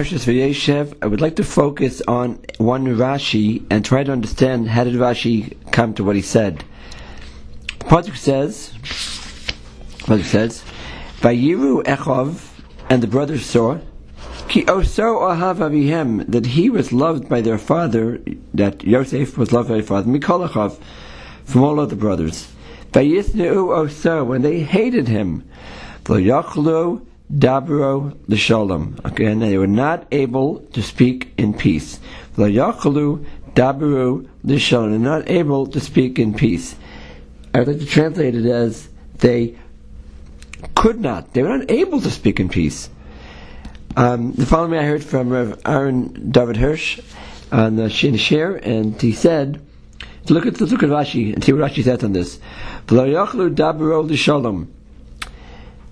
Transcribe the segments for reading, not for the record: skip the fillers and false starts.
Parshas Vayeshev, I would like to focus on one Rashi and try to understand how did Rashi come to what he said. Pasuk says, Va'yiru Echov, and the brothers saw, Ki oso ahav avihem, that he was loved by their father, that Yosef was loved by their father, Mikolachov, from all other brothers. Va'yithneu oso, and they hated him, lo yochlu dabro lishalom. Okay, and they were not able to speak in peace. Lo yachlu daber lishalom. They're not able to speak in peace. I would like to translate it as they could not. They were not able to speak in peace. The following I heard from Rev. Aaron David Hirsch on the Shnei She'er, and he said, "Look at Rashi and see what Rashi says on this. Lo yachlu daburo lishalom,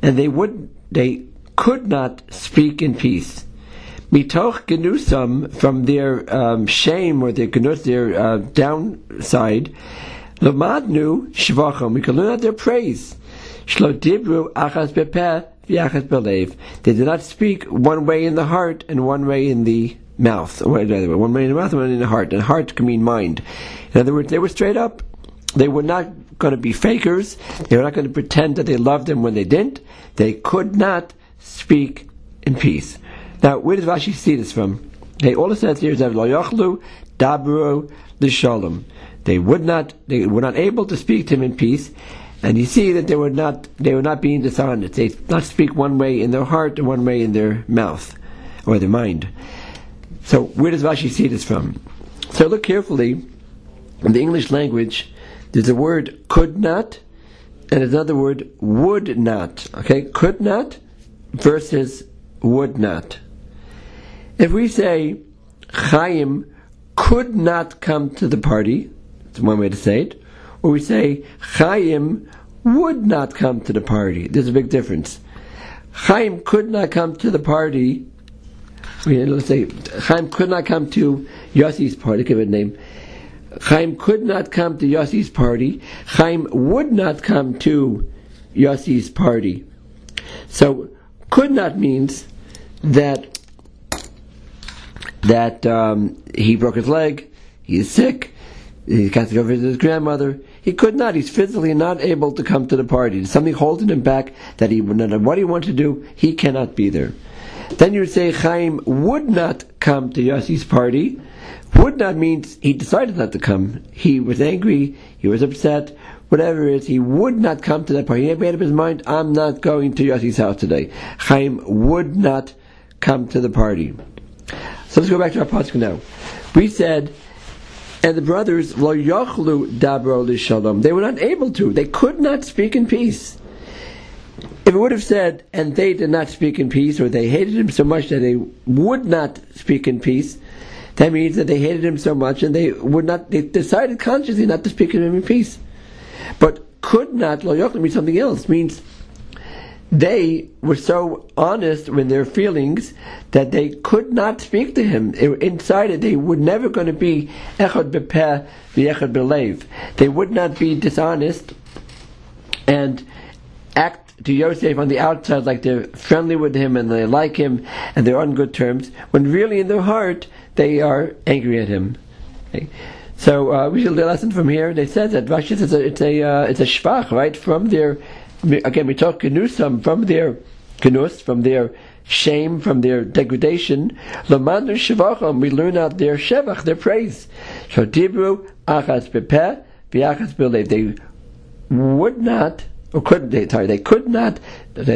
and they could not speak in peace. Mitoch gnuzam, from their shame or their gnus, their downside. Lomadnu shivachom, we can learn out their praise. Shlo tibru achaz bepeh vi achas beolev. They did not speak one way in the heart and one way in the mouth. One way in the mouth and one way in the heart. And heart can mean mind. In other words, they were straight up. They were not going to be fakers. They were not going to pretend that they loved them when they didn't. They could not speak in peace. Now, where does Rashi see this from? Hey, all it says here is that lo yochlu dabro l'shalom. They were not able to speak to him in peace, and you see that they were not being dishonest. They did not speak one way in their heart and one way in their mouth or their mind. So where does Rashi see this from? So look carefully in the English language. There's a word could not and another word would not. Okay, could not versus would not. If we say Chaim could not come to the party, it's one way to say it, or we say Chaim would not come to the party, there's a big difference. Chaim could not come to the party. Let's say Chaim could not come to Yossi's party, give it a name. Chaim could not come to Yossi's party. Chaim would not come to Yossi's party. So, could not means that he broke his leg, he is sick, he's got to go visit his grandmother. He could not. He's physically not able to come to the party. There's something holding him back that he would not. What he wanted to do, he cannot be there. Then you would say Chaim would not come to Yossi's party. Would not means he decided not to come. He was angry, he was upset, whatever it is, he would not come to that party. He made up his mind, I'm not going to Yossi's house today. Chaim would not come to the party. So let's go back to our pasuk now. We said, and the brothers, lo yochlu dabro l'shalom. They were not able to. They could not speak in peace. If it would have said, and they did not speak in peace, or they hated him so much that they would not speak in peace, that means that they hated him so much and they decided consciously not to speak to him in peace. But could not, lo yochlu means something else. It means they were so honest with their feelings that they could not speak to him. Inside it, they were never going to be echad bepeh, vi achas beolev. They would not be dishonest and act to Yosef on the outside like they're friendly with him and they like him and they're on good terms, when really in their heart they are angry at him. Okay. So we should learn a lesson from here. They said that Rashi says it's a shvach, right? From their, again we talk gnusam, from their gnus, from their shame, from their degradation, lomadnu shivachom, we learn out their shevach, their praise. Shodibru achas bepeh vi achas beolev. They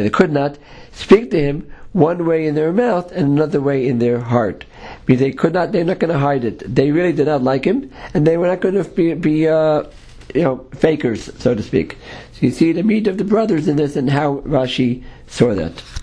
could not speak to him one way in their mouth and another way in their heart. Because they're not going to hide it. They really did not like him, and they were not going to be fakers, so to speak. So you see the meat of the brothers in this and how Rashi saw that.